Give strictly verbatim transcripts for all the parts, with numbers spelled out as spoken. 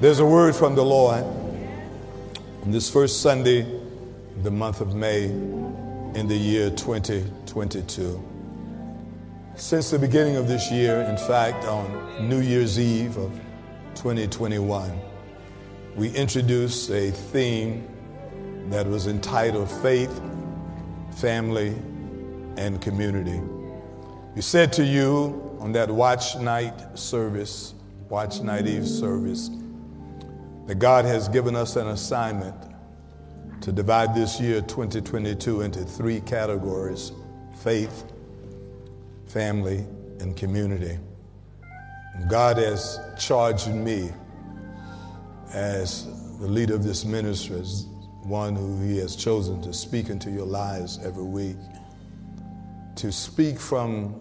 There's a word from the Lord on this first Sunday in the month of May in the year twenty twenty-two. Since the beginning of this year, in fact, on New Year's Eve of twenty twenty-one, we introduced a theme that was entitled Faith, Family, and Community. We said to you on that watch night service, watch night Eve service, that God has given us an assignment to divide this year twenty twenty-two into three categories: faith, family, and community. God has charged me as the leader of this ministry, as one who he has chosen to speak into your lives every week, to speak from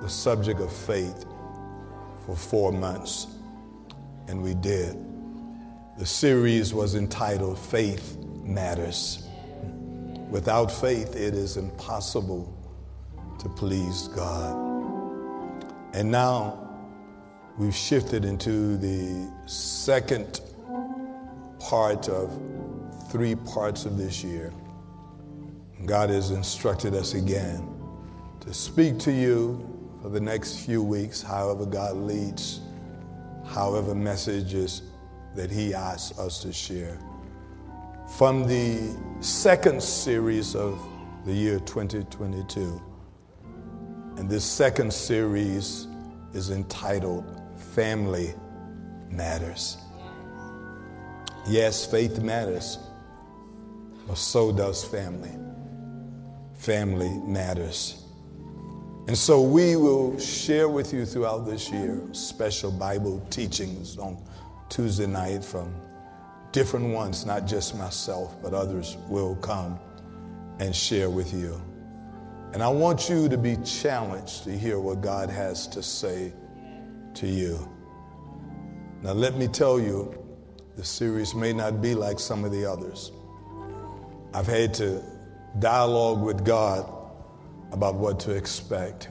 the subject of faith for four months. And we did. The series was entitled Faith Matters. Without faith, it is impossible to please God. And now we've shifted into the second part of three parts of this year. God has instructed us again to speak to you for the next few weeks, however God leads, however messages that he asks us to share, from the second series of the year twenty twenty-two. And this second series is entitled Family Matters. Yes, faith matters, but so does family. Family matters. And so we will share with you throughout this year special Bible teachings on Tuesday night from different ones, not just myself, but others will come and share with you. And I want you to be challenged to hear what God has to say to you. Now, let me tell you, the series may not be like some of the others. I've had to dialogue with God about what to expect.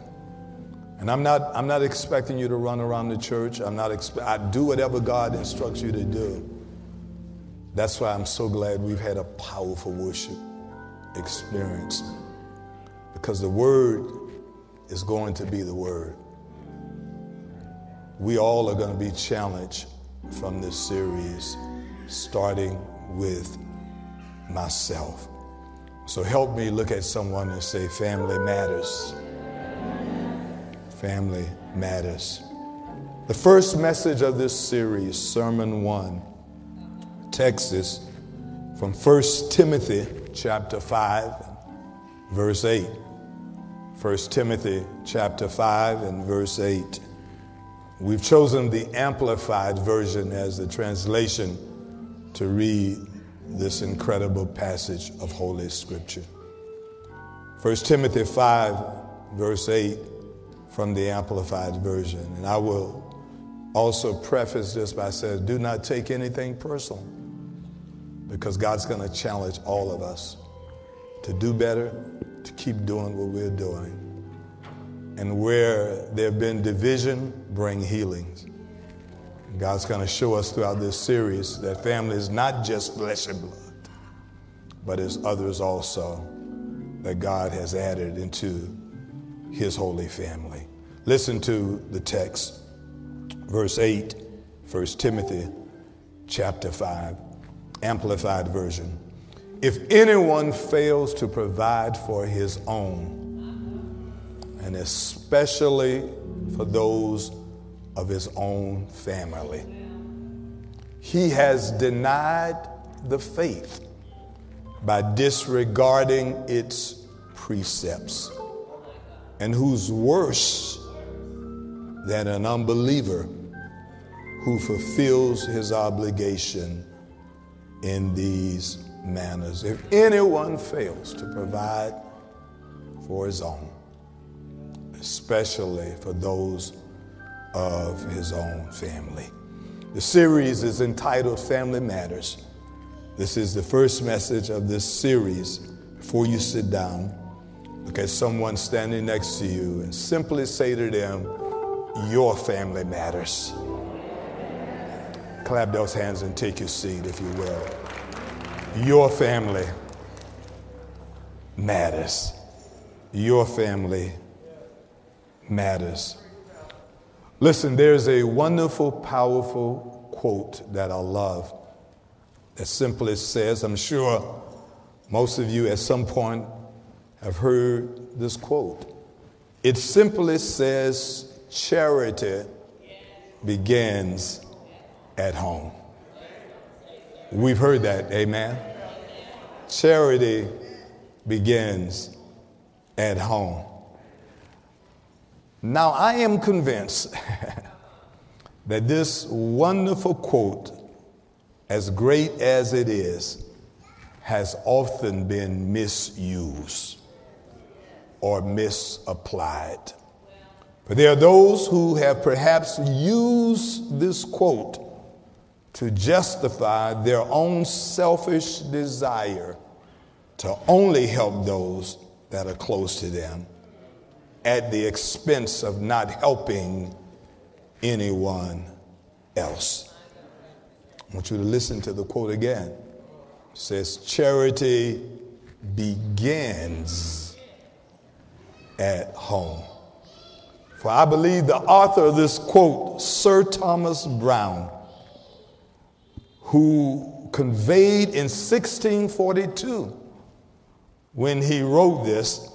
And I'm not I'm not expecting you to run around the church. I'm not expe- I do whatever God instructs you to do. That's why I'm so glad we've had a powerful worship experience, because the word is going to be the word. We all are going to be challenged from this series, starting with myself. So help me look at someone and say, family matters. Family matters. The first message of this series, Sermon one, text is from First Timothy chapter five, verse eight. First Timothy chapter five and verse eight. We've chosen the Amplified Version as the translation to read this incredible passage of Holy Scripture. First Timothy five, verse eight, from the Amplified Version. And I will also preface this by saying, do not take anything personal, because God's going to challenge all of us to do better, to keep doing what we're doing. And where there have been division, bring healings. God's going to show us throughout this series that family is not just flesh and blood, but it's others also that God has added into his holy family. Listen to the text, verse eight, First Timothy chapter five, Amplified Version. If anyone fails to provide for his own, and especially for those of his own family, he has denied the faith by disregarding its precepts, and who's worse than an unbeliever who fulfills his obligation in these manners. If anyone fails to provide for his own, especially for those of his own family. The series is entitled Family Matters. This is the first message of this series. Before you sit down, look at someone standing next to you and simply say to them, your family matters. clap those hands and take your seat, if you will. Your family matters. Your family matters. Listen, there's a wonderful, powerful quote that I love that simply says, I'm sure most of you at some point have heard this quote. It simply says, charity begins at home. We've heard that, amen? Charity begins at home. Now, I am convinced that this wonderful quote, as great as it is, has often been misused or misapplied. But there are those who have perhaps used this quote to justify their own selfish desire to only help those that are close to them at the expense of not helping anyone else. I want you to listen to the quote again. It says, charity begins at home. For I believe the author of this quote, Sir Thomas Browne, who conveyed in sixteen forty-two, when he wrote this,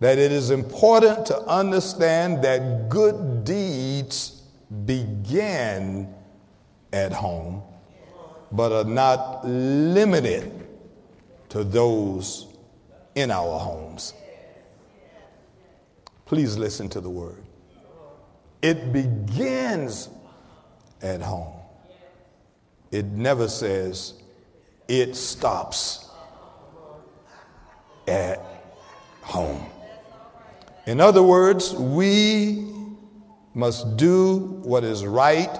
that it is important to understand that good deeds begin at home, but are not limited to those in our homes. Please listen to the word. It begins at home. It never says it stops at home. In other words, we must do what is right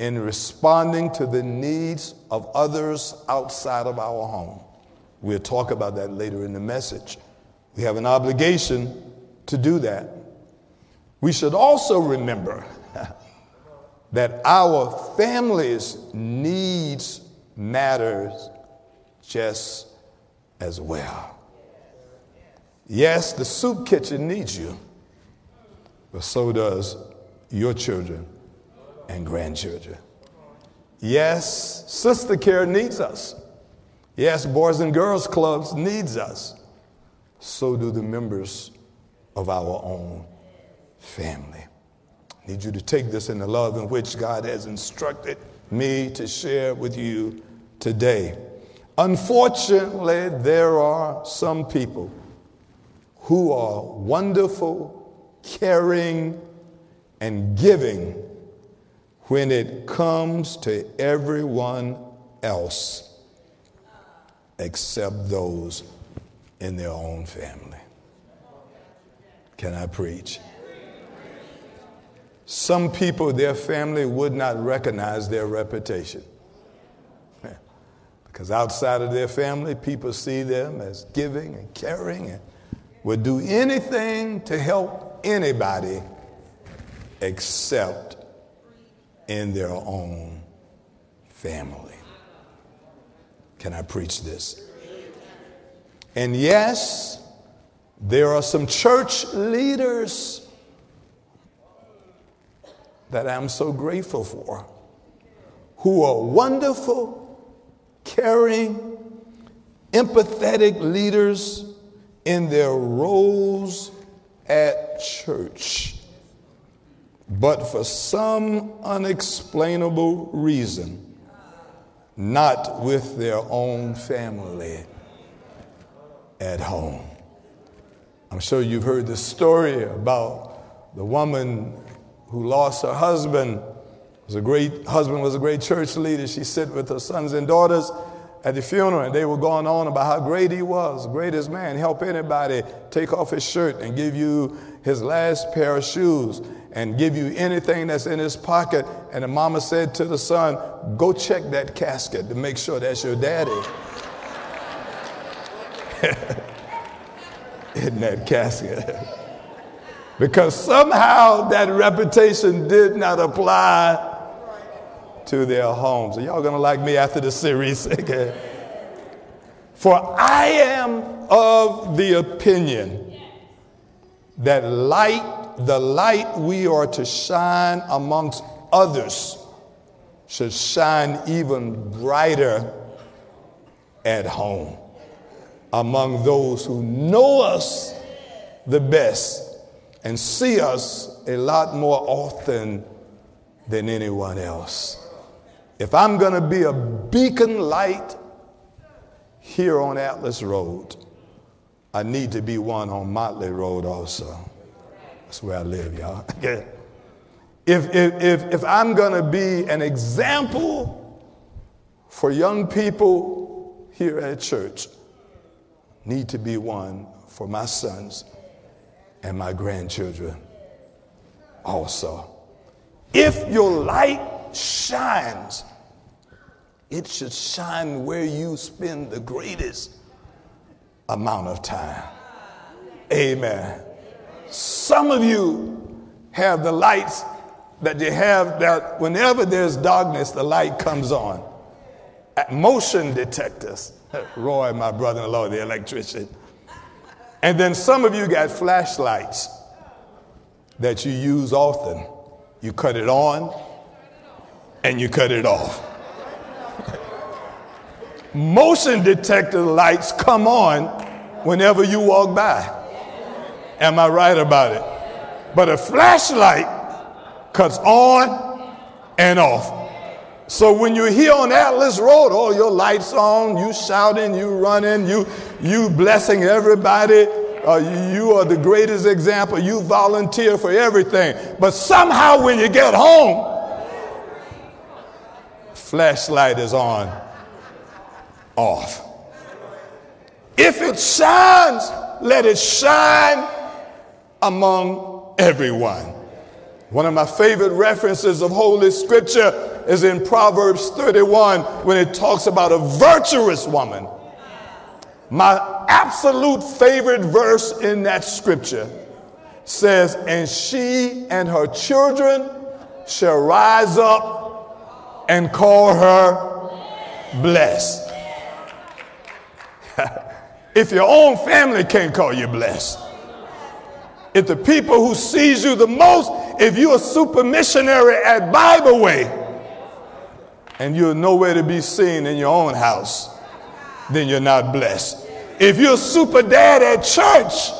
in responding to the needs of others outside of our home. We'll talk about that later in the message. We have an obligation to do that. We should also remember that our family's needs matter just as well. Yes, the soup kitchen needs you, but so does your children and grandchildren. Yes, Sister Care needs us. Yes, Boys and Girls Clubs needs us. So do the members of our own family. I need you to take this in the love in which God has instructed me to share with you today. Unfortunately, there are some people who are wonderful, caring, and giving when it comes to everyone else except those in their own family. Can I preach? Some people, their family would not recognize their reputation. Because outside of their family, people see them as giving and caring and would do anything to help anybody except in their own family. Can I preach this? And yes, there are some church leaders that I'm so grateful for, who are wonderful, caring, empathetic leaders in their roles at church. But for some unexplainable reason, not with their own family at home. I'm sure you've heard the story about the woman who lost her husband. Was a great husband was a great church leader. She sat with her sons and daughters at the funeral, and they were going on about how great he was, greatest man, help anybody, take off his shirt and give you his last pair of shoes and give you anything that's in his pocket. And the mama said to the son, go check that casket to make sure that's your daddy in that casket. Because somehow that reputation did not apply to their homes. Are y'all going to like me after the series? Okay. For I am of the opinion that light, the light we are to shine amongst others should shine even brighter at home among those who know us the best and see us a lot more often than anyone else. If I'm going to be a beacon light here on Atlas Road, I need to be one on Motley Road also. That's where I live, y'all. If, if, if, if I'm going to be an example for young people here at church, I need to be one for my sons and my grandchildren also. If your light shines, it should shine where you spend the greatest amount of time. Amen. Some of you have the lights that you have that whenever there's darkness, the light comes on. At motion detectors. Roy, my brother-in-law, the electrician. And then some of you got flashlights that you use often. You cut it on and you cut it off. Motion detector lights come on whenever you walk by. Am I right about it? But a flashlight cuts on and off. So when you're here on Atlas Road, all your lights on, you shouting, you running, you you blessing everybody. Uh, you are the greatest example. You volunteer for everything. But somehow when you get home, flashlight is on, off. If it shines, let it shine among everyone. One of my favorite references of Holy Scripture is in Proverbs thirty-one when it talks about a virtuous woman. My absolute favorite verse in that scripture says, and she and her children shall rise up and call her blessed. If your own family can't call you blessed, if the people who sees you the most, if you're a super missionary at Bible Way and you're nowhere to be seen in your own house, then you're not blessed. If you're super dad at church,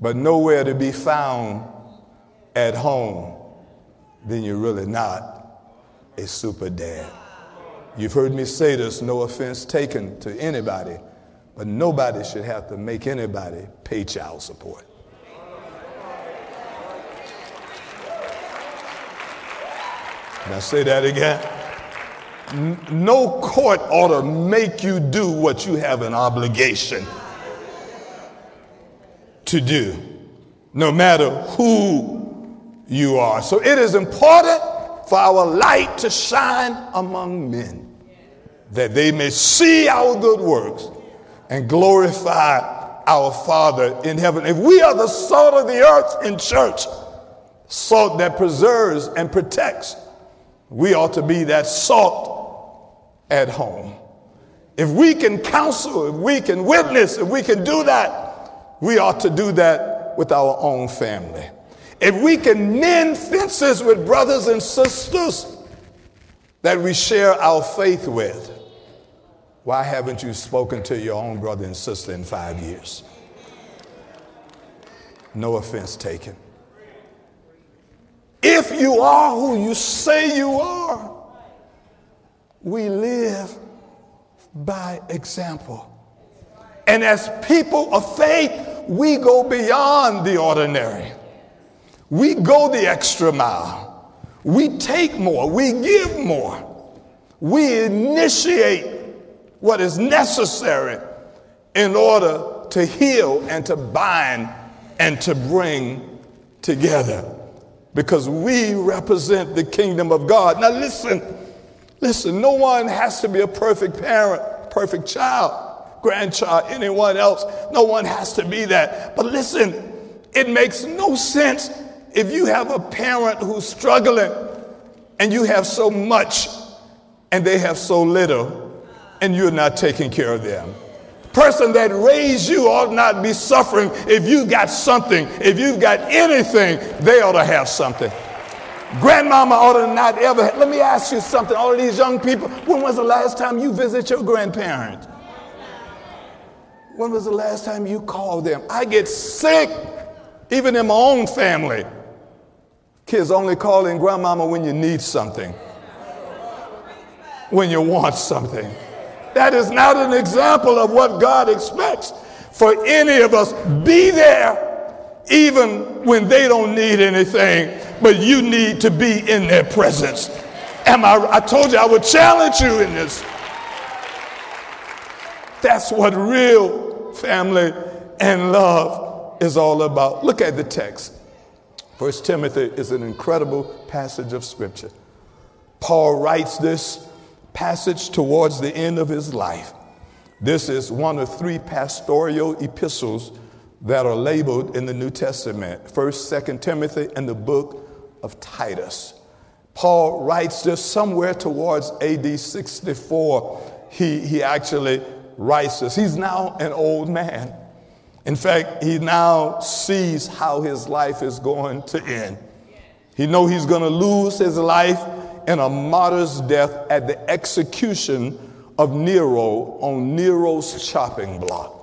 but nowhere to be found at home, then you're really not a super dad. You've heard me say this, no offense taken to anybody, but nobody should have to make anybody pay child support. Can I say that again? No court ought to make you do what you have an obligation to do, no matter who you are. So it is important for our light to shine among men, that they may see our good works and glorify our Father in heaven. If we are the salt of the earth in church, salt that preserves and protects, we ought to be that salt at home. If we can counsel, if we can witness, if we can do that, we ought to do that with our own family. If we can mend fences with brothers and sisters that we share our faith with, why haven't you spoken to your own brother and sister in five years? No offense taken. If you are who you say you are, we live by example. And as people of faith, we go beyond the ordinary. We go the extra mile. We take more. We give more. We initiate what is necessary in order to heal and to bind and to bring together. Because we represent the kingdom of God. Now listen, listen, no one has to be a perfect parent, perfect child, grandchild, anyone else. No one has to be that. But listen, it makes no sense if you have a parent who's struggling and you have so much and they have so little, and you're not taking care of them. Person that raised you ought not be suffering. If you've got something, if you've got anything, they ought to have something. Grandmama ought to not ever have. Let me ask you something, all of these young people, when was the last time you visited your grandparent? When was the last time you called them? I get sick, even in my own family. Kids only call in grandmama when you need something, when you want something. That is not an example of what God expects for any of us. Be there even when they don't need anything, but you need to be in their presence. Am I, I told you I would challenge you in this. That's what real family and love is all about. Look at the text. First Timothy is an incredible passage of scripture. Paul writes this passage towards the end of his life. This is one of three pastoral epistles that are labeled in the New Testament, first, second Timothy, and the book of Titus. Paul writes this somewhere towards A D sixty-four. He, he actually writes this. He's now an old man. In fact, he now sees how his life is going to end. He knows he's going to lose his life in a martyr's death at the execution of Nero on Nero's chopping block.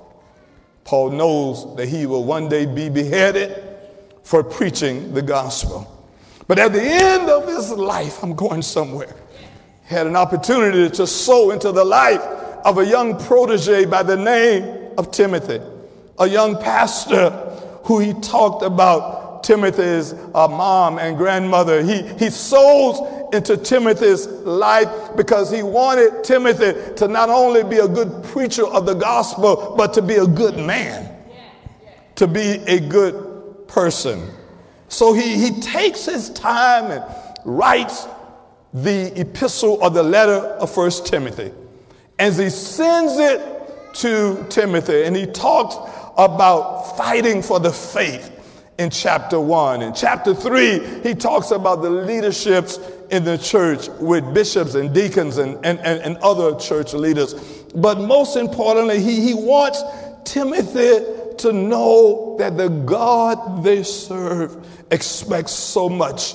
Paul knows that he will one day be beheaded for preaching the gospel. But at the end of his life, I'm going somewhere. He had an opportunity to sow into the life of a young protege by the name of Timothy, a young pastor who he talked about, Timothy's uh, mom and grandmother. He, he sows into Timothy's life because he wanted Timothy to not only be a good preacher of the gospel, but to be a good man, to be a good person. So he, he takes his time and writes the epistle or the letter of First Timothy. As he sends it to Timothy, and he talks about fighting for the faith in chapter one. In chapter three, he talks about the leaderships in the church with bishops and deacons and, and, and, and other church leaders. But most importantly, he, he wants Timothy to know that the God they serve expects so much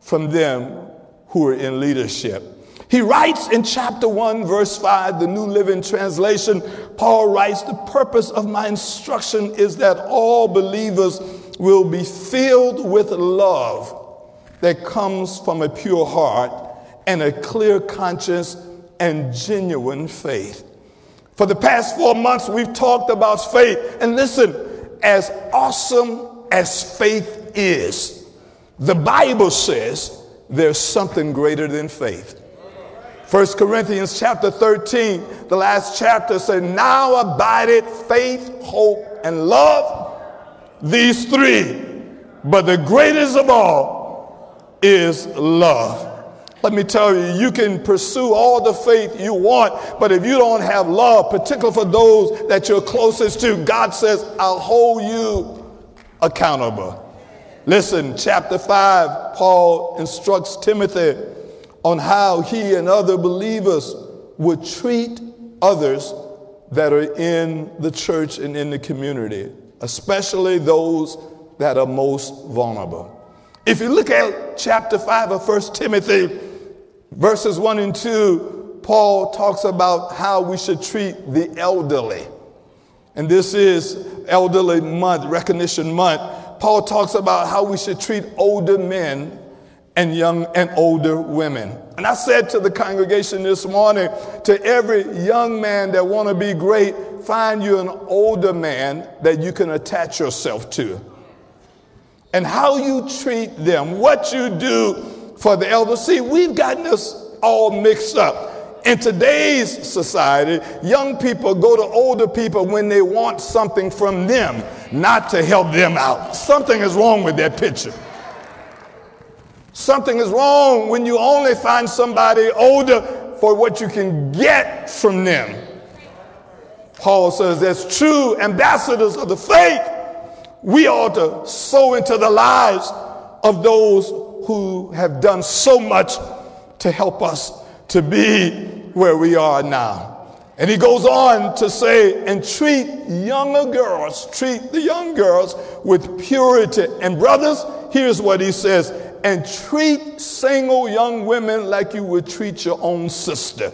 from them who are in leadership. He writes in chapter one, verse five, the New Living Translation, Paul writes, "The purpose of my instruction is that all believers will be filled with love that comes from a pure heart and a clear conscience and genuine faith." For the past four months, we've talked about faith. And listen, as awesome as faith is, the Bible says there's something greater than faith. First Corinthians chapter thirteen, the last chapter, says, "Now abideth faith, hope, and love, these three, but the greatest of all is love." Let me tell you, you can pursue all the faith you want, but if you don't have love, particularly for those that you're closest to, God says, "I'll hold you accountable." Listen, chapter five, Paul instructs Timothy on how he and other believers would treat others that are in the church and in the community, especially those that are most vulnerable. If you look at chapter five of First Timothy, verses one and two, Paul talks about how we should treat the elderly. And this is Elderly Month, Recognition Month. Paul talks about how we should treat older men and young and older women. And I said to the congregation this morning, to every young man that want to be great, find you an older man that you can attach yourself to. And how you treat them, what you do for the elders. See, we've gotten this all mixed up. In today's society, young people go to older people when they want something from them, not to help them out. Something is wrong with that picture. Something is wrong when you only find somebody older for what you can get from them. Paul says, as true ambassadors of the faith, we ought to sow into the lives of those who have done so much to help us to be where we are now. And he goes on to say, and treat younger girls, treat the young girls with purity. And brothers, here's what he says, and treat single young women like you would treat your own sister.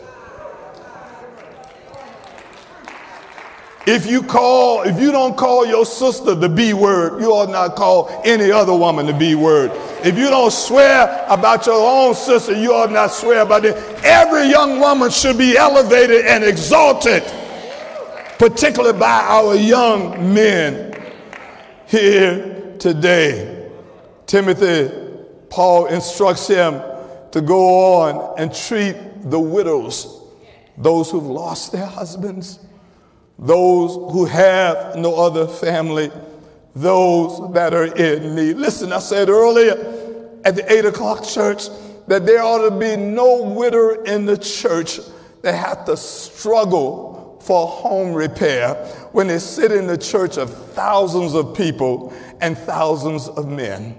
If you call, if you don't call your sister the B word, you ought not call any other woman the B word. If you don't swear about your own sister, you ought not swear about it. Every young woman should be elevated and exalted, particularly by our young men here today. Timothy, Paul instructs him to go on and treat the widows, those who've lost their husbands, those who have no other family, those that are in need. Listen, I said earlier at the eight o'clock church that there ought to be no widow in the church that have to struggle for home repair when they sit in the church of thousands of people and thousands of men.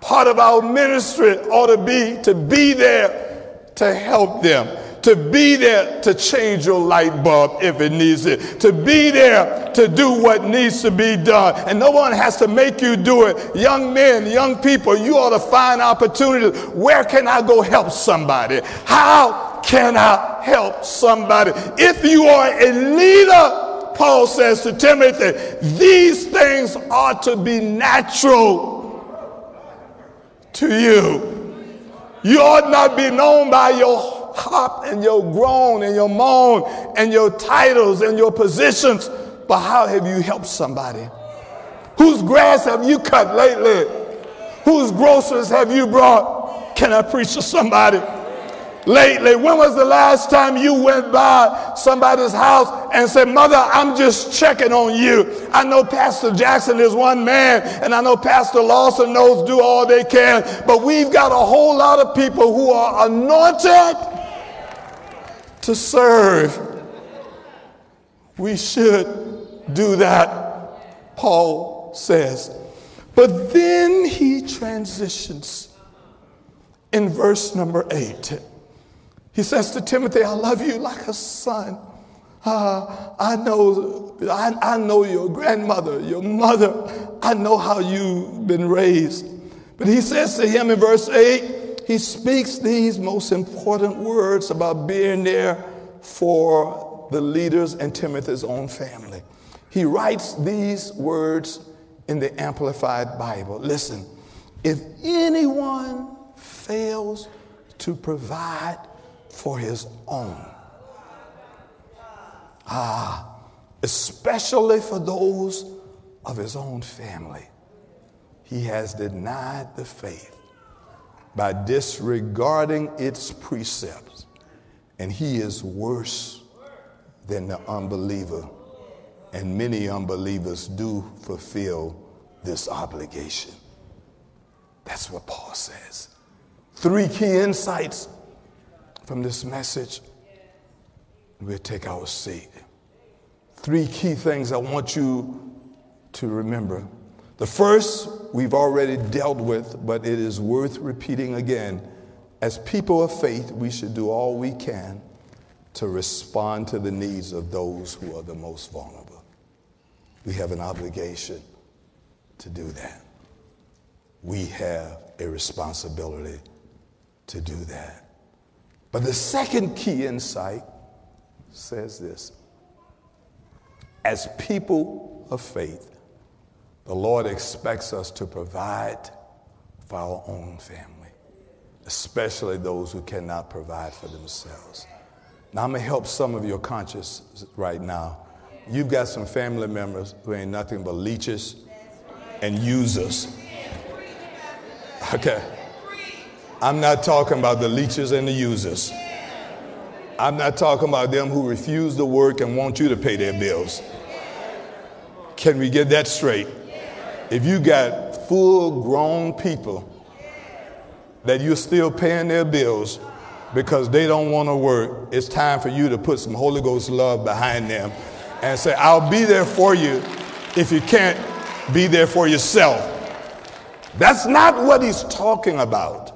Part of our ministry ought to be to be there to help them, to be there to change your light bulb if it needs it, to be there to do what needs to be done. And no one has to make you do it. Young men, young people, you ought to find opportunities. Where can I go help somebody? How can I help somebody? If you are a leader, Paul says to Timothy, these things ought to be natural to you. You ought not be known by your hop and your groan and your moan and your titles and your positions, but how have you helped somebody? Whose grass have you cut lately? Whose groceries have you brought? Can I preach to somebody? Lately, when was the last time you went by somebody's house and said, Mother, I'm just checking on you. I know Pastor Jackson is one man, and I know Pastor Lawson knows do all they can, but we've got a whole lot of people who are anointed to serve. We should do that, Paul says. But then he transitions in verse number eight. He says to Timothy, I love you like a son. Uh, I know I, I know your grandmother, your mother. I know how you've been raised. But he says to him in verse eight, he speaks these most important words about being there for the leaders and Timothy's own family. He writes these words in the Amplified Bible. Listen, if anyone fails to provide for his own, ah, especially for those of his own family, he has denied the faith by disregarding its precepts, and he is worse than the unbeliever, and many unbelievers do fulfill this obligation. That's what Paul says. Three key insights from this message. We'll take our seat. Three key things I want you to remember. The first we've already dealt with, but it is worth repeating again. As people of faith, we should do all we can to respond to the needs of those who are the most vulnerable. We have an obligation to do that. We have a responsibility to do that. But the second key insight says this. As people of faith, the Lord expects us to provide for our own family, especially those who cannot provide for themselves. Now, I'm going to help some of your conscience right now. You've got some family members who ain't nothing but leeches and users. Okay. I'm not talking about the leeches and the users. I'm not talking about them who refuse to work and want you to pay their bills. Can we get that straight? If you got full-grown people that you're still paying their bills because they don't want to work, it's time for you to put some Holy Ghost love behind them and say, I'll be there for you if you can't be there for yourself. That's not what he's talking about.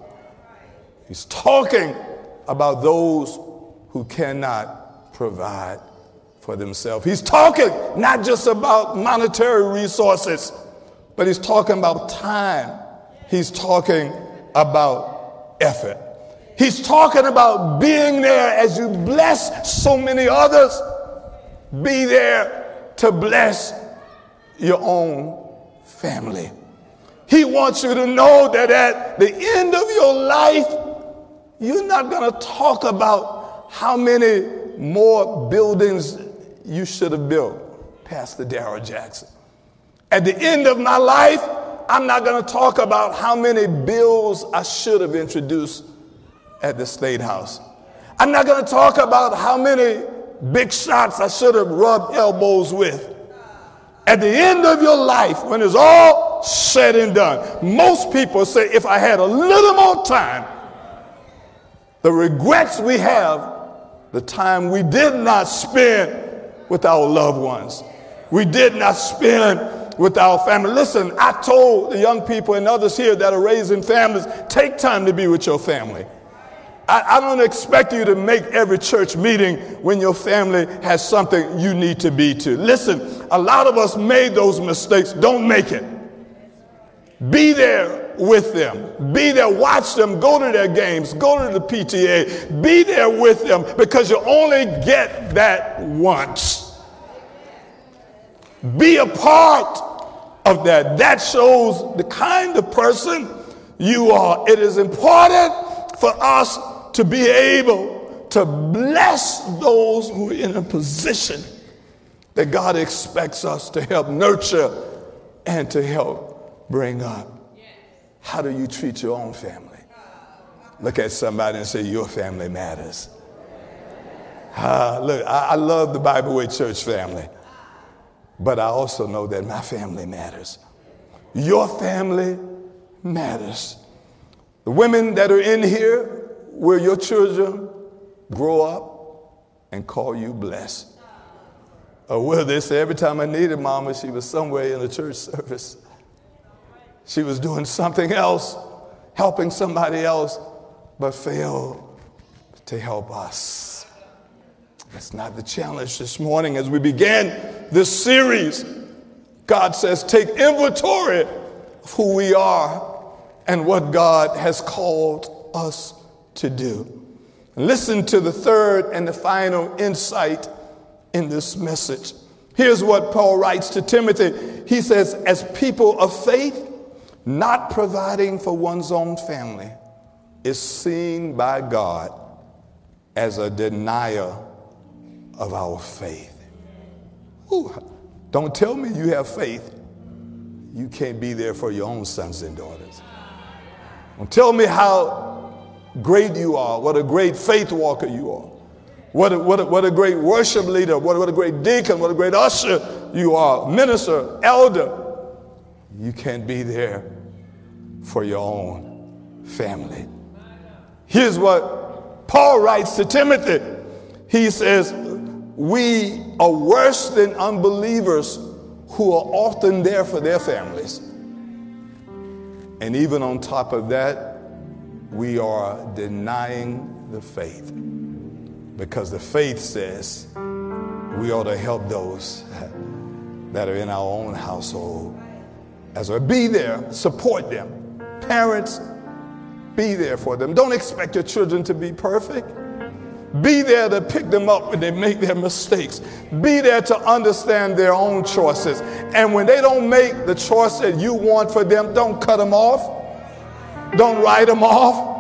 He's talking about those who cannot provide for themselves. He's talking not just about monetary resources, but he's talking about time. He's talking about effort. He's talking about being there as you bless so many others. Be there to bless your own family. He wants you to know that at the end of your life, you're not going to talk about how many more buildings you should have built, Pastor Darrell Jackson. At the end of my life, I'm not going to talk about how many bills I should have introduced at the State House. I'm not going to talk about how many big shots I should have rubbed elbows with. At the end of your life, when it's all said and done, most people say, if I had a little more time, the regrets we have, the time we did not spend with our loved ones, we did not spend with our family. Listen, I told the young people and others here that are raising families, take time to be with your family. I, I don't expect you to make every church meeting when your family has something you need to be to. Listen, a lot of us made those mistakes. Don't make it. Be there with them. Be there. Watch them. Go to their games. Go to the P T A. Be there with them, because you only get that once. Be a part of that. That shows the kind of person you are. It is important for us to be able to bless those who are in a position that God expects us to help nurture and to help bring up. How do you treat your own family? Look at somebody and say, your family matters. Uh, look, I, I love the Bible Way Church family, but I also know that my family matters. Your family matters. The women that are in here, will your children grow up and call you blessed? Or will they say, every time I needed Mama, she was somewhere in the church service. She was doing something else, helping somebody else, but failed to help us. That's not the challenge this morning. As we began this series, God says, take inventory of who we are and what God has called us to do. And listen to the third and the final insight in this message. Here's what Paul writes to Timothy. He says, as people of faith, not providing for one's own family is seen by God as a denier of our faith. Ooh, don't tell me you have faith. You can't be there for your own sons and daughters. Don't tell me how great you are, what a great faith walker you are, what a, what a, what a great worship leader, what a, what a great deacon, what a great usher you are, minister, elder. You can't be there for your own family. Here's what Paul writes to Timothy. He says, we are worse than unbelievers who are often there for their families. And even on top of that, we are denying the faith, because the faith says we ought to help those that are in our own household. As a be there, support them. Parents, be there for them. Don't expect your children to be perfect. Be there to pick them up when they make their mistakes. Be there to understand their own choices. And when they don't make the choice that you want for them, don't cut them off. Don't write them off.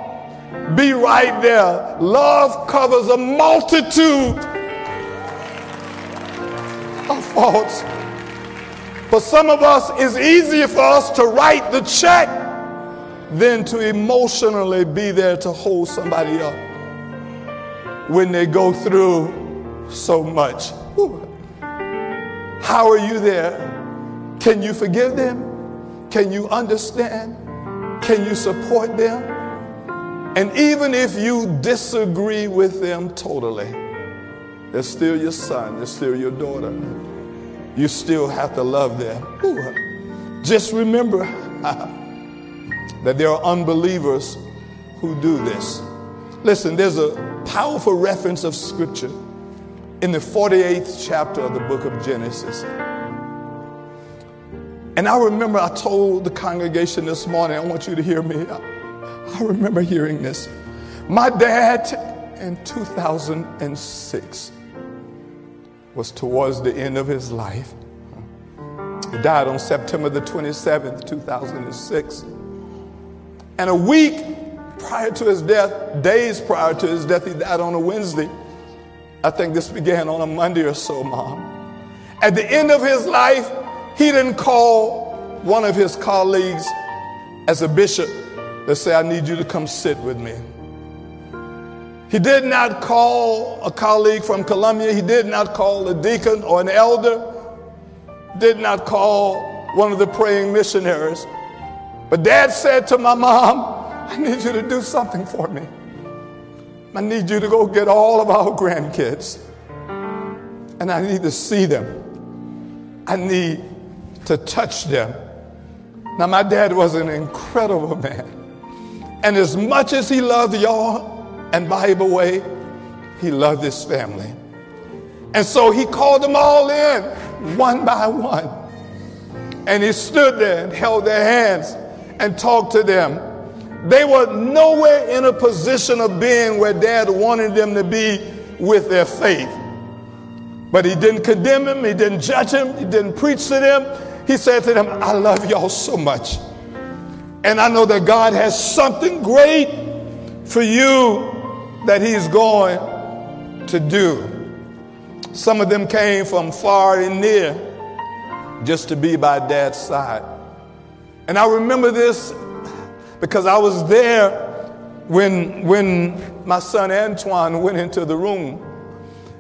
Be right there. Love covers a multitude of faults. For some of us, it's easier for us to write the check than to emotionally be there to hold somebody up when they go through so much. Whew. How are you there? Can you forgive them? Can you understand? Can you support them? And even if you disagree with them totally, they're still your son, they're still your daughter. You still have to love them. Ooh. Just remember, that there are unbelievers who do this. Listen, there's a powerful reference of Scripture in the forty-eighth chapter of the book of Genesis. And I remember I told the congregation this morning, I want you to hear me. I, I remember hearing this. My dad in two thousand six was towards the end of his life. He died on September the twenty-seventh, two thousand six. And a week prior to his death, days prior to his death, he died on a Wednesday. I think this began on a Monday or so, Mom. At the end of his life, he didn't call one of his colleagues as a bishop to say, I need you to come sit with me. He did not call a colleague from Columbia. He did not call a deacon or an elder. Did not call one of the praying missionaries. But Dad said to my mom, I need you to do something for me. I need you to go get all of our grandkids. And I need to see them. I need to touch them. Now, my dad was an incredible man. And as much as he loved y'all and Bible Way, he loved his family. And so he called them all in, one by one. And he stood there and held their hands and talked to them. They were nowhere in a position of being where Dad wanted them to be with their faith. But he didn't condemn them. He didn't judge them. He didn't preach to them. He said to them, I love y'all so much. And I know that God has something great for you that he's going to do. Some of them came from far and near just to be by Dad's side. And I remember this because I was there when, when my son Antoine went into the room.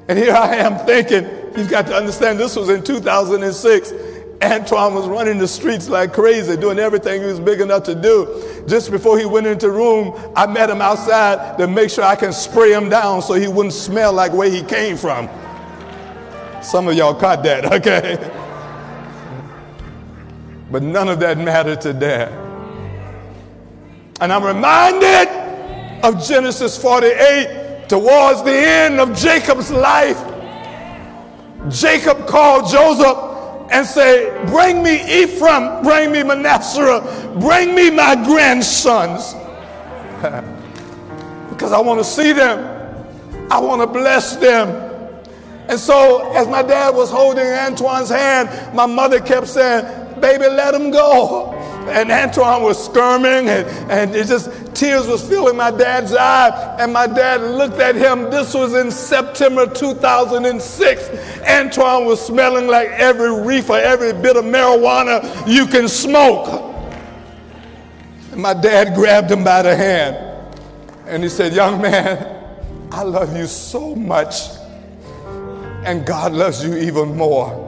And here I am thinking, you've got to understand, this was in two thousand six. Antoine was running the streets like crazy, doing everything he was big enough to do. Just before he went into the room, I met him outside to make sure I can spray him down so he wouldn't smell like where he came from. Some of y'all caught that, okay? But none of that mattered to Dad. And I'm reminded of Genesis forty-eight, towards the end of Jacob's life. Jacob called Joseph and said, bring me Ephraim, bring me Manasseh, bring me my grandsons. Because I want to see them. I want to bless them. And so as my dad was holding Antoine's hand, my mother kept saying, baby, let him go. And Antoine was squirming, and, and it just, tears was filling my dad's eye. And my dad looked at him. This was in September two thousand six. Antoine was smelling like every reefer, every bit of marijuana you can smoke. And my dad grabbed him by the hand. And he said, young man, I love you so much. And God loves you even more.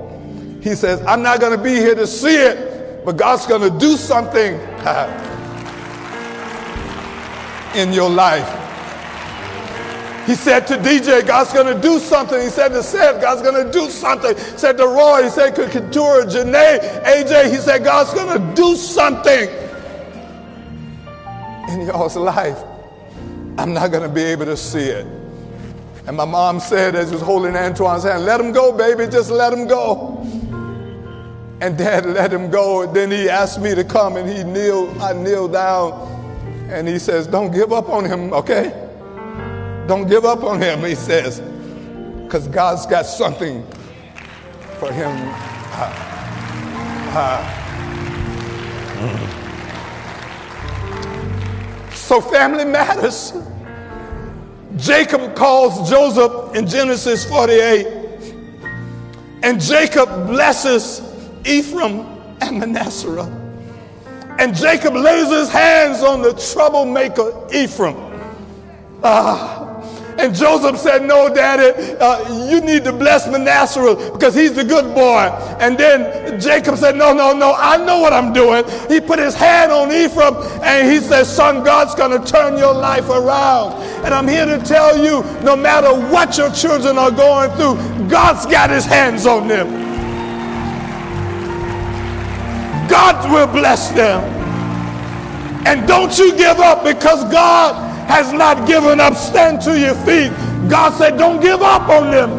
He says, I'm not going to be here to see it. But God's going to do something in your life. He said to D J, God's going to do something. He said to Seth, God's going to do something. He said to Roy, he said to Keturah, Janae, A J, he said, God's going to do something in y'all's life. I'm not going to be able to see it. And my mom said, as she was holding Antoine's hand, let him go, baby, just let him go. And Dad let him go. And then he asked me to come, and he kneeled. I kneeled down, and he says, don't give up on him, okay? Don't give up on him, he says, because God's got something for him. Uh, uh. So family matters. Jacob calls Joseph in Genesis forty-eight, and Jacob blesses Ephraim and Manasseh. And Jacob lays his hands on the troublemaker Ephraim. Ah. And Joseph said, no, Daddy, uh, you need to bless Manasseh because he's the good boy. And then Jacob said, no, no, no, I know what I'm doing. He put his hand on Ephraim and he said, son, God's going to turn your life around. And I'm here to tell you, no matter what your children are going through, God's got his hands on them. God will bless them. And don't you give up, because God has not given up. Stand to your feet. God said, don't give up on them.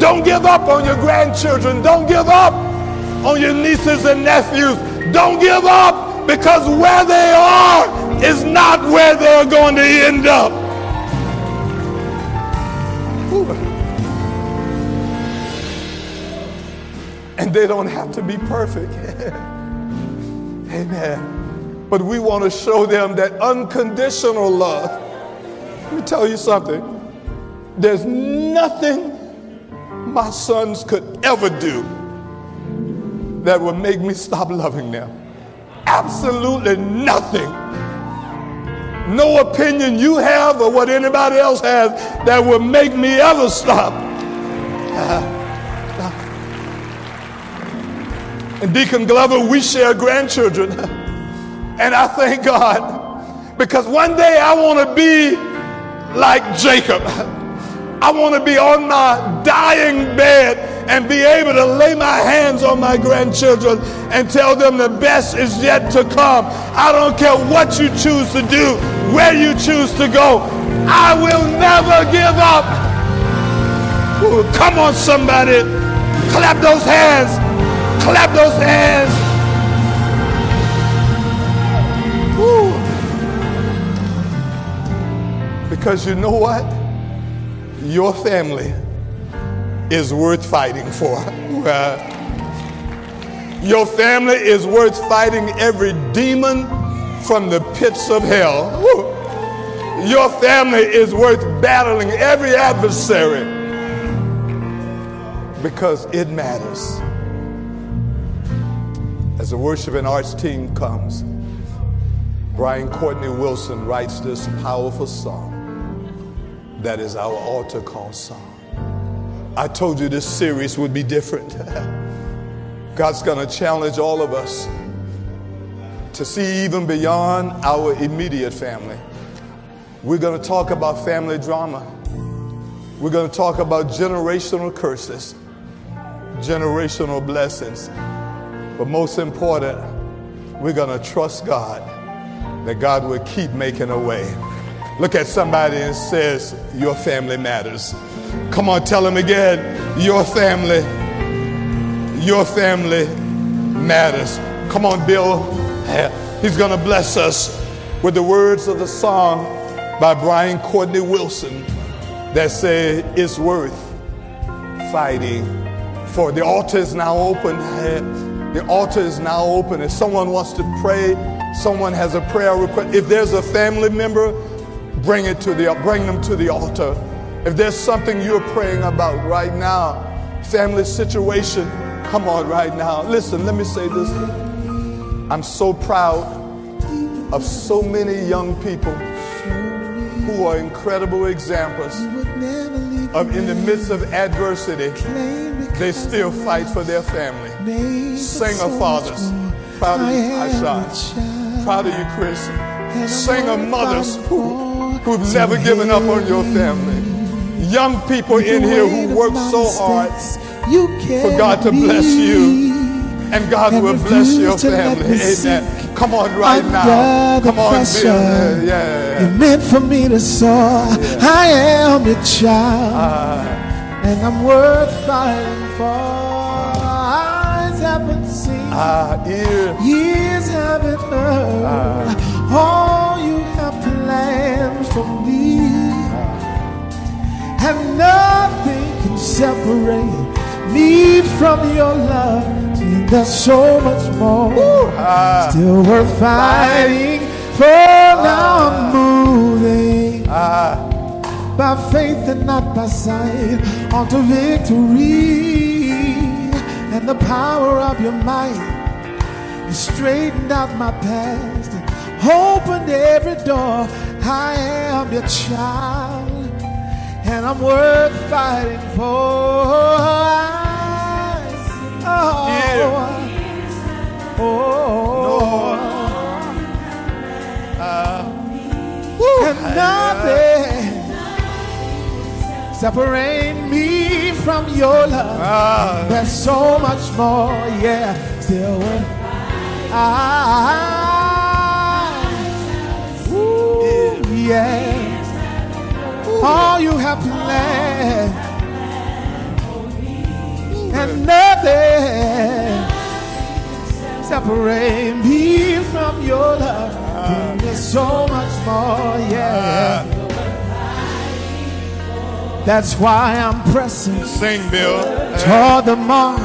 Don't give up on your grandchildren. Don't give up on your nieces and nephews. Don't give up, because where they are is not where they're going to end up. Ooh. And they don't have to be perfect. Amen. But we want to show them that unconditional love. Let me tell you something. There's nothing my sons could ever do that would make me stop loving them. Absolutely nothing. No opinion you have or what anybody else has that would make me ever stop. Uh, And Deacon Glover, we share grandchildren. And I thank God, because one day I want to be like Jacob. I want to be on my dying bed and be able to lay my hands on my grandchildren and tell them the best is yet to come. I don't care what you choose to do, where you choose to go. I will never give up. Ooh, come on, somebody. Clap those hands. Clap those hands. Woo. Because you know what? Your family is worth fighting for. Uh, your family is worth fighting every demon from the pits of hell. Woo. Your family is worth battling every adversary, because it matters. As the worship and arts team comes, Brian Courtney Wilson writes this powerful song that is our altar call song. I told you this series would be different. God's going to challenge all of us to see even beyond our immediate family. We're going to talk about family drama. We're going to talk about generational curses, generational blessings. But most important, we're going to trust God that God will keep making a way. Look at somebody and says, your family matters. Come on, tell them again, your family, your family matters. Come on, Bill. He's going to bless us with the words of the song by Brian Courtney Wilson that say it's worth fighting for. The altar is now open. The altar is now open. If someone wants to pray, someone has a prayer request. If there's a family member, bring it to the bring them to the altar. If there's something you're praying about right now, family situation, come on right now. Listen, let me say this. I'm so proud of so many young people who are incredible examples of, in the midst of adversity, they still fight for their family. Singer fathers, proud of you, Aisha. Proud of you, Chris. Singer mothers who, who've never given up on your family. Young people in here who work so hard for God to bless you, and God will bless your family. Amen. Come on right now. Come on, Bill. Yeah. It meant for me to soar. I am your child, and I'm worth fighting for. Haven't seen, uh, ears. years haven't heard, uh, all you have planned for me, uh, and nothing can separate me from your love, and there's so much more, ooh, uh, still worth fighting for, uh, now I'm moving, uh, by faith and not by sight, onto victory. And the power of your might, you straightened out my past and opened every door. I am your child, and I'm worth fighting for. Oh, yeah. oh, oh. Uh, woo, and nothing separate me from your love, uh, there's so much more, yeah, still worth. I, yeah. All you have left, and nothing separate me from your love. There's so much more, yeah. That's why I'm pressing. Sing, Bill. Toward the mark.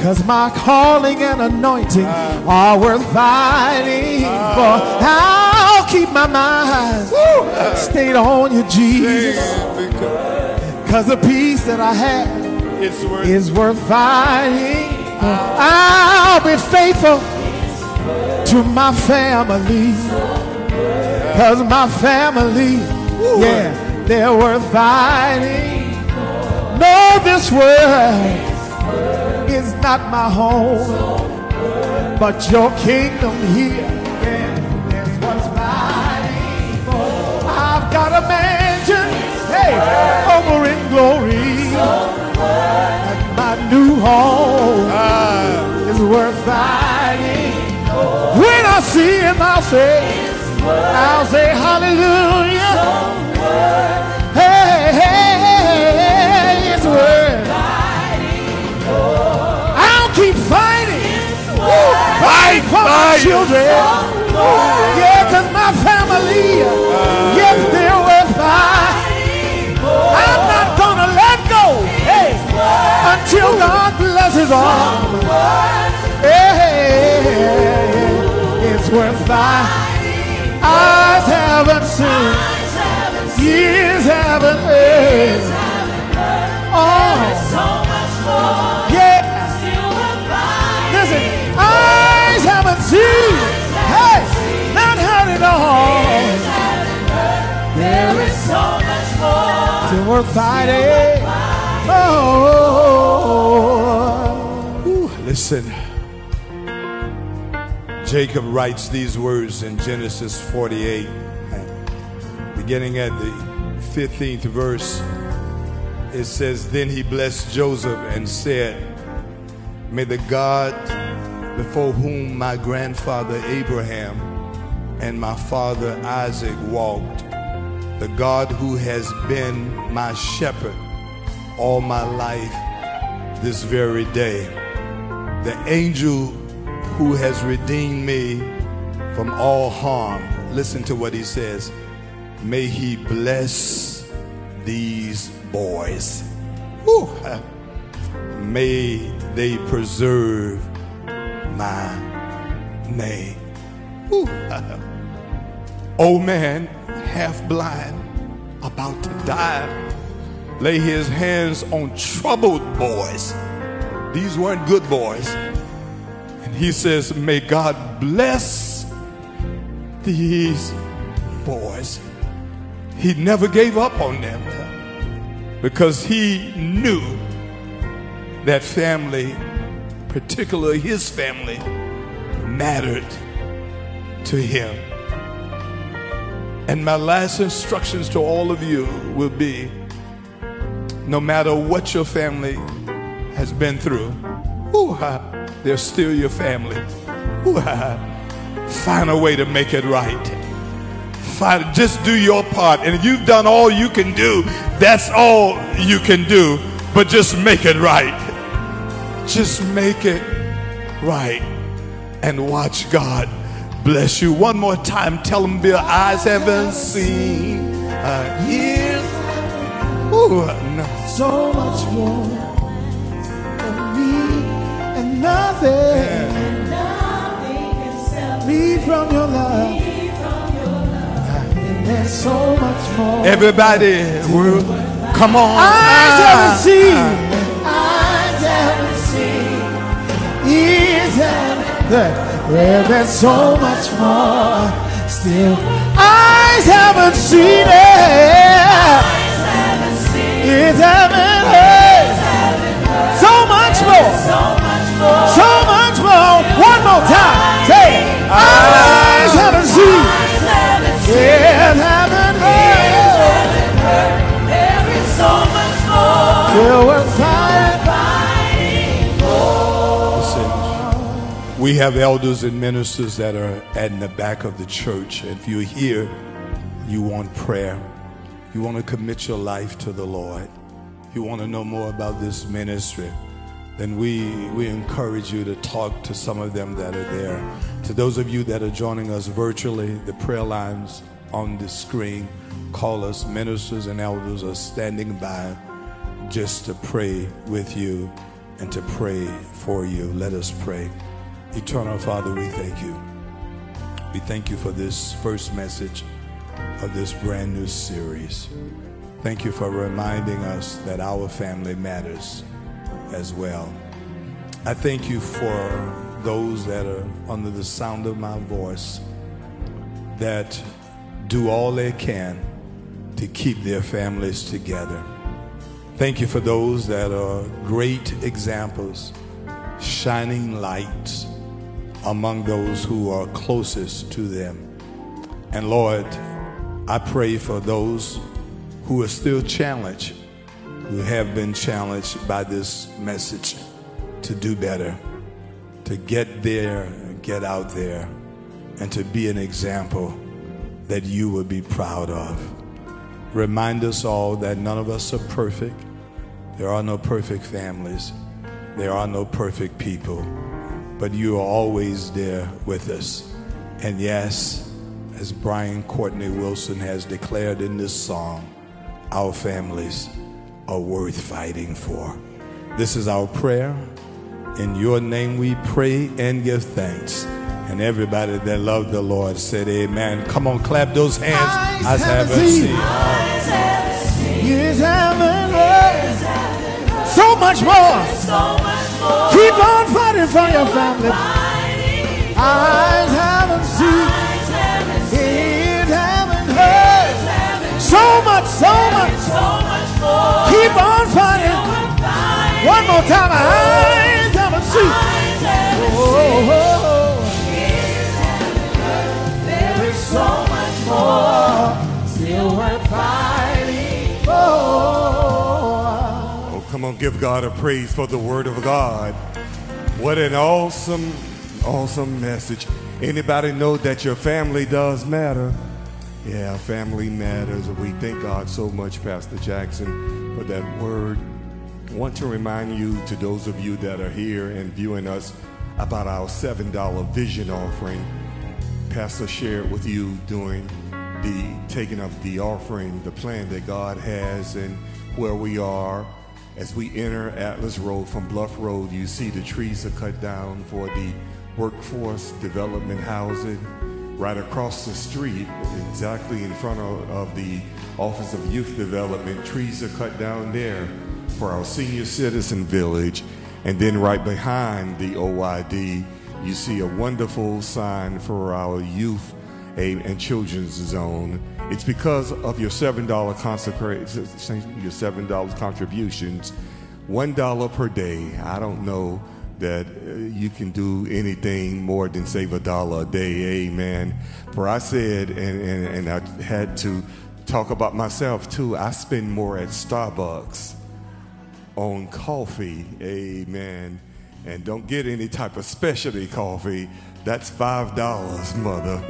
Cause my calling and anointing uh, are worth fighting uh, for. I'll keep my mind uh, stayed on you, Jesus. Cause the peace that I have it's worth is worth fighting for. Uh, I'll be faithful to my family. Cause my family, ooh, yeah, they're worth fighting. No, this world is not my home, but your kingdom here, yeah, that's what's mighty for. I've got a mansion, hey, over in glory, and my new home uh, is worth fighting. When I see him, I'll say, I'll say hallelujah. Hey, hey, hey, it's worth. Keep fighting. Fight for my children. Yeah, because my family, yes, they're worth fighting. I'm not going to let go, hey, until God blesses all. Hey, it's worth fighting. Eyes haven't seen, years haven't heard. Oh, eyes haven't seen, hey, not heard it all. There is so much more. Still worth fighting. Oh. Ooh, listen. Jacob writes these words in Genesis forty-eight, beginning at the fifteenth verse. It says, "Then he blessed Joseph and said, may the God before whom my grandfather Abraham and my father Isaac walked, the God who has been my shepherd all my life this very day, the angel who has redeemed me from all harm." Listen to what he says. "May he bless these boys. Woo. May they preserve my name." Ooh. Old man, half blind, about to die, lay his hands on troubled boys. These weren't good boys. And he says, "May God bless these boys." He never gave up on them because he knew that family, particularly his family, mattered to him. And my last instructions to all of you will be, no matter what your family has been through, they're still your family. Find a way to make it right. Find, just do your part. And if you've done all you can do, that's all you can do, but just make it right. Just make it right and watch God bless you. One more time, tell them, Bill, eyes haven't seen, uh, years, ooh, no. So much more than me, and nothing, and nothing can separate me from your love. And there's so much more. Everybody, world, come on. Eyes haven't seen. Uh, Where there's so much more still, eyes haven't seen it, ears haven't heard. So much more, so much more. One more time, say, eyes haven't seen, ears haven't heard. There is so much more. We we have elders and ministers that are at the back of the church. If you're here, you want prayer. You want to commit your life to the Lord. If you want to know more about this ministry, then we, we encourage you to talk to some of them that are there. To those of you that are joining us virtually, the prayer lines on the screen, call us. Ministers and elders are standing by just to pray with you and to pray for you. Let us pray. Eternal Father, we thank you. We thank you for this first message of this brand new series. Thank you for reminding us that our family matters as well. I thank you for those that are under the sound of my voice that do all they can to keep their families together. Thank you for those that are great examples, shining lights among those who are closest to them. And Lord, I pray for those who are still challenged, who have been challenged by this message to do better, to get there, get out there, and to be an example that you would be proud of. Remind us all that none of us are perfect. There are no perfect families. There are no perfect people. But you are always there with us. And yes, as Brian Courtney Wilson has declared in this song, our families are worth fighting for. This is our prayer. In your name we pray and give thanks. And everybody that loved the Lord said amen. Come on, clap those hands. Eyes, eyes haven't seen. seen. Eyes haven't seen. Ears haven't heard. So much more. So much more. Keep on fighting for your family. Eyes haven't seen. Ears haven't heard. So much, so much. So much more. Keep on fighting. One more time. Eyes haven't seen. Oh, oh, oh. So much more, still we're fighting for. Oh, come on, give God a praise for the Word of God. What an awesome, awesome message. Anybody know that your family does matter? Yeah, family matters. We thank God so much, Pastor Jackson, for that word. I want to remind you, to those of you that are here and viewing us, about our seven dollar vision offering. Pastor shared with you during the taking of the offering, the plan that God has and where we are. As we enter Atlas Road from Bluff Road, you see the trees are cut down for the workforce development housing. Right across the street, exactly in front of, of the Office of Youth Development, trees are cut down there for our senior citizen village. And then right behind the O Y D, you see a wonderful sign for our youth and children's zone. It's because of your seven dollar consecration, your seven dollar contributions, one dollar per day. I don't know that you can do anything more than save a dollar a day, amen. For I said, and, and, and I had to talk about myself too, I spend more at Starbucks on coffee, amen. And don't get any type of specialty coffee. That's five dollars, mother.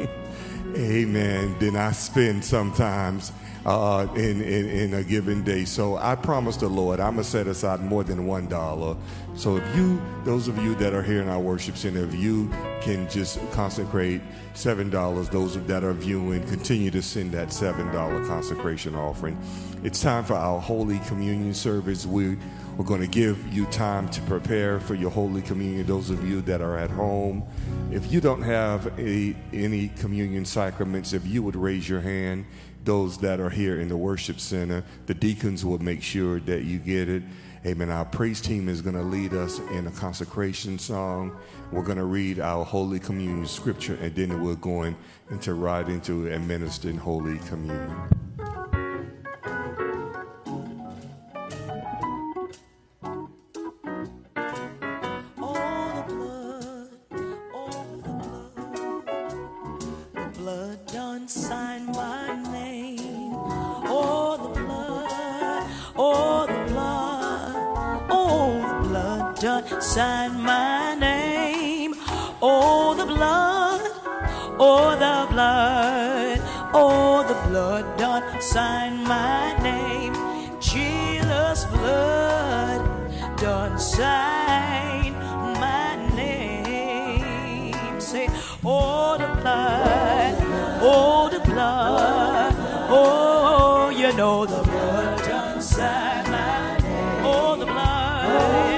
Amen. Then I spend sometimes uh, in, in, in a given day. So I promise the Lord, I'm going to set aside more than one dollar. So if you, those of you that are here in our worship center, if you can just consecrate seven dollars, those that are viewing, continue to send that seven dollar consecration offering. It's time for our Holy Communion service. We We're going to give you time to prepare for your Holy Communion. Those of you that are at home, if you don't have a, any communion sacraments, if you would raise your hand, those that are here in the worship center, the deacons will make sure that you get it. Amen. Our praise team is going to lead us in a consecration song. We're going to read our Holy Communion scripture, and then we're going into right into administering Holy Communion. Sign my name. Oh. blood, oh the blood, oh the blood doth sign my name. Jesus' blood doth sign my name. Say, oh the blood, oh the blood, oh you know the blood doth sign my name. Oh the blood.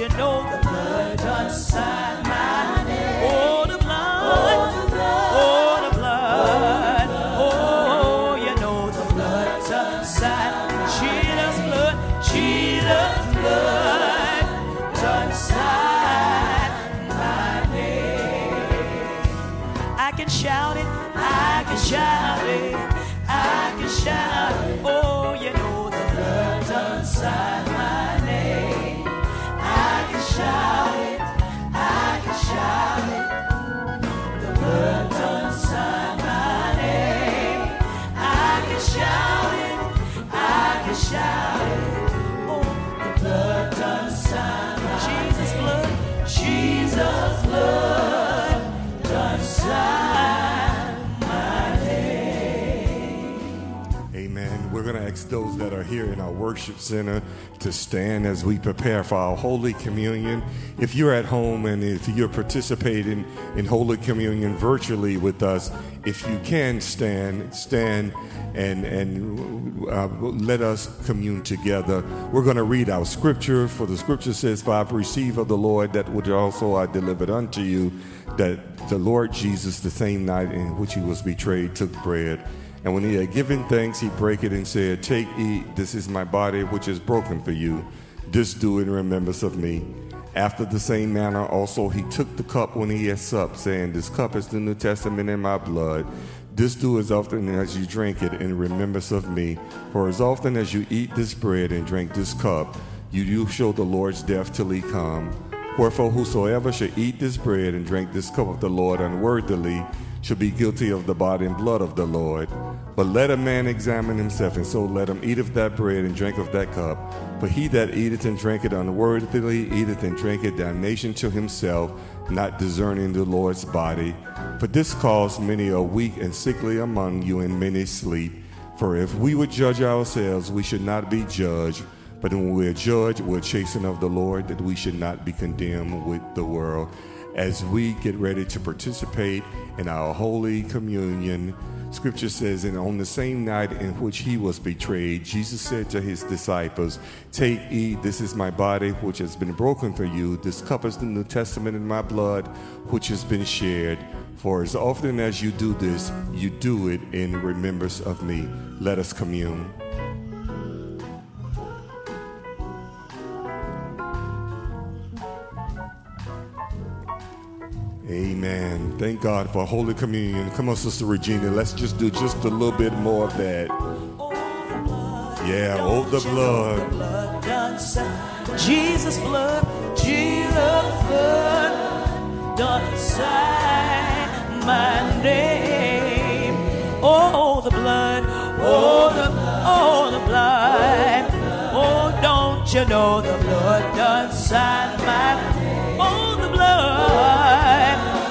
You know the blood doth sign my name. Oh, the blood, oh, the blood, oh, the blood, oh, you know the blood doth sign. Jesus' blood, Jesus' blood doth sign my name. I can shout it, I can shout it, I can shout it. Oh, you know the blood doth sign my name. I can shout it, I can shout it, the blood doth sign my name. I can shout it, I can shout it, oh, the blood doth sign my name. Jesus' blood, Jesus' blood doth sign my name. Amen. We're going to ask those that are here in our worship center to stand as we prepare for our Holy Communion. If you're at home and if you're participating in Holy Communion virtually with us, if you can stand, stand and and uh, let us commune together. We're going to read our scripture, for the scripture says, "For I have received of the Lord that which also I delivered unto you, that the Lord Jesus, the same night in which he was betrayed, took bread. And when he had given thanks, he brake it and said, Take, eat, this is my body, which is broken for you. This do in remembrance of me. After the same manner also he took the cup when he had supped, saying, This cup is the New Testament in my blood. This do as often as you drink it in remembrance of me. For as often as you eat this bread and drink this cup, you do show the Lord's death till he come. Wherefore whosoever shall eat this bread and drink this cup of the Lord unworthily, shall be guilty of the body and blood of the Lord. But let a man examine himself, and so let him eat of that bread and drink of that cup. For he that eateth and drinketh unworthily eateth and drinketh damnation to himself, not discerning the Lord's body. For this cause many are weak and sickly among you, and many sleep. For if we would judge ourselves, we should not be judged. But when we are judged, we are chastened of the Lord, that we should not be condemned with the world." As we get ready to participate in our Holy Communion, Scripture says, and on the same night in which he was betrayed, Jesus said to his disciples, Take, eat, this is my body, which has been broken for you. This cup is the New Testament in my blood, which has been shared. For as often as you do this, you do it in remembrance of me. Let us commune. Amen. Thank God for Holy Communion. Come on, Sister Regina. Let's just do just a little bit more of that. Yeah, oh, the blood. Jesus' blood, Jesus' blood, doth sign my name. Oh, the blood, oh, the, oh, the blood. Oh, don't you know the blood doth sign my name? Oh, the blood.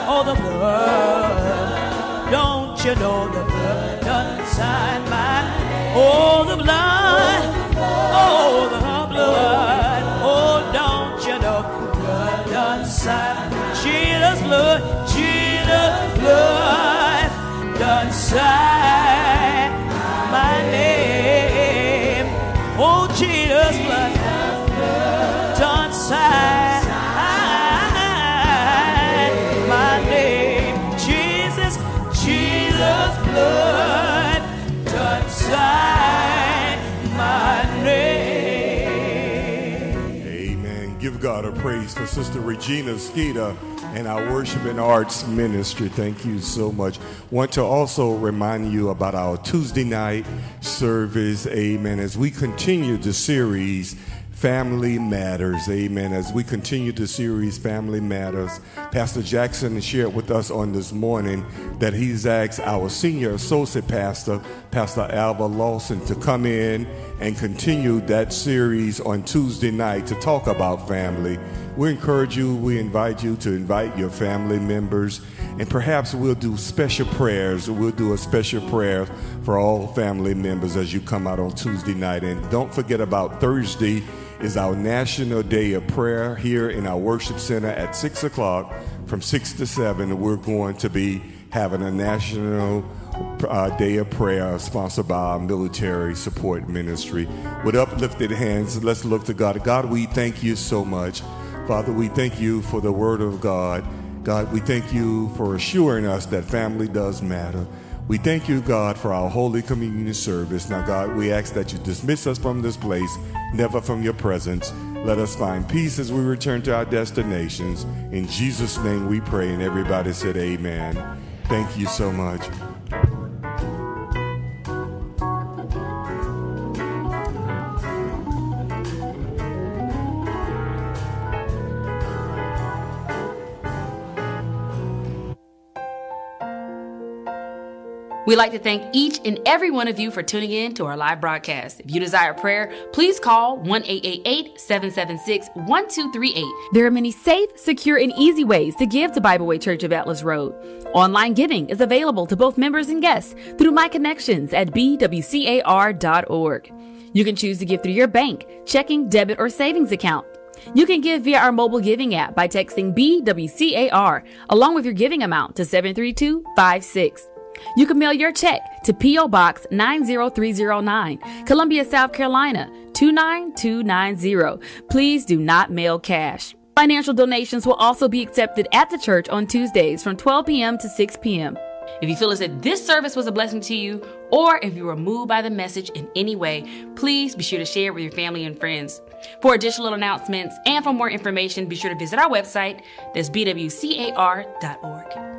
Oh, the blood, don't you know the blood doth sign my name? Oh, the blood, oh, the blood, oh, don't you know the blood doth sign? Jesus' blood, Jesus' blood doth sign my name. Oh, Jesus' blood doth sign. Amen. Give God a praise for Sister Regina Skeeter and our worship and arts ministry. Thank you so much. Want to also remind you about our Tuesday night service. Amen. As we continue the series, Family Matters. Amen. As we continue the series, Family Matters, Pastor Jackson shared with us on this morning that he's asked our senior associate pastor, Pastor Alva Lawson, to come in and continued that series on Tuesday night to talk about family. We encourage you, we invite you to invite your family members, and perhaps we'll do special prayers. We'll do a special prayer for all family members as you come out on Tuesday night. And don't forget about Thursday is our National Day of Prayer here in our worship center at six o'clock from six to seven. We're going to be having a National Uh, Day of Prayer sponsored by our military support ministry. With uplifted hands, let's look to God. God, we thank you so much. Father, we thank you for the word of God. God, we thank you for assuring us that family does matter. We thank you, God, for our Holy Communion service. Now, God, we ask that you dismiss us from this place, never from your presence. Let us find peace as we return to our destinations. In Jesus' name we pray, and everybody said amen. Thank you so much. We'd like to thank each and every one of you for tuning in to our live broadcast. If you desire prayer, please call one eight eight eight, seven seven six, one two three eight. There are many safe, secure, and easy ways to give to Bible Way Church of Atlas Road. Online giving is available to both members and guests through My Connections at b w c a r dot org. You can choose to give through your bank, checking, debit, or savings account. You can give via our mobile giving app by texting B W C A R along with your giving amount to seven three two five six. You can mail your check to P O. Box nine zero three zero nine, Columbia, South Carolina, two nine two nine zero. Please do not mail cash. Financial donations will also be accepted at the church on Tuesdays from twelve p.m. to six p.m. If you feel as if this service was a blessing to you, or if you were moved by the message in any way, please be sure to share with your family and friends. For additional announcements and for more information, be sure to visit our website. That's b w c a r dot org.